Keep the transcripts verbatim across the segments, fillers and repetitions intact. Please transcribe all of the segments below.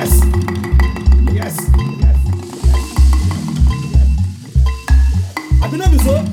Yes. Yes. Yes. I believe it so.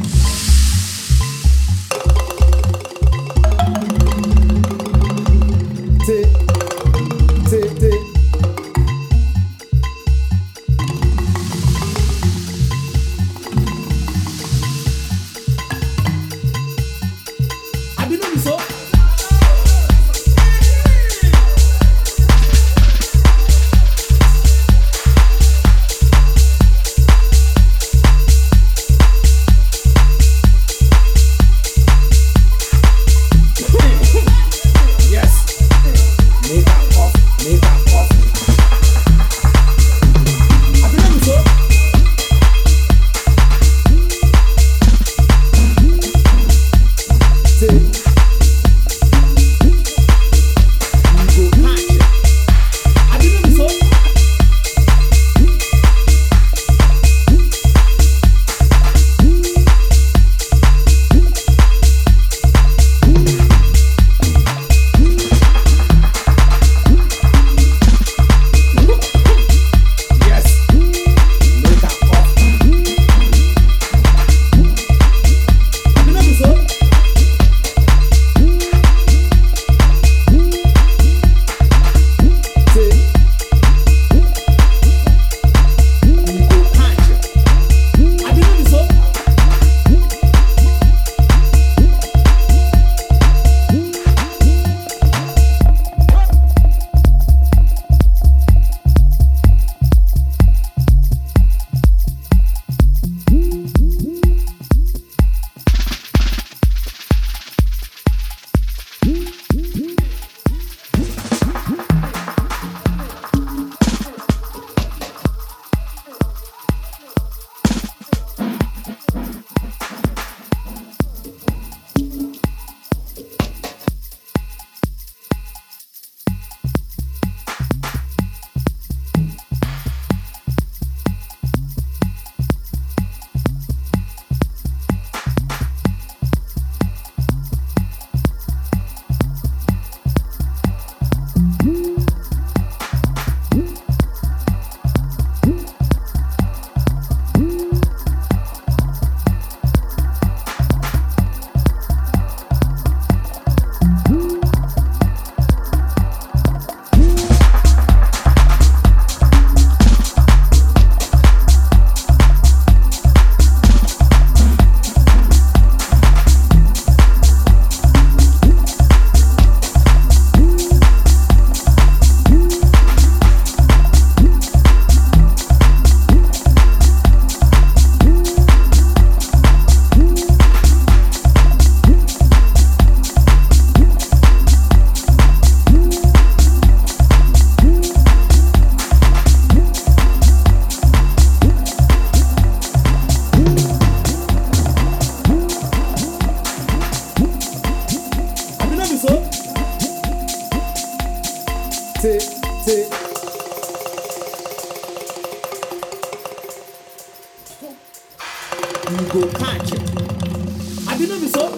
T T T. I believe it so. T T You go catch it. I didn't know so.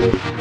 you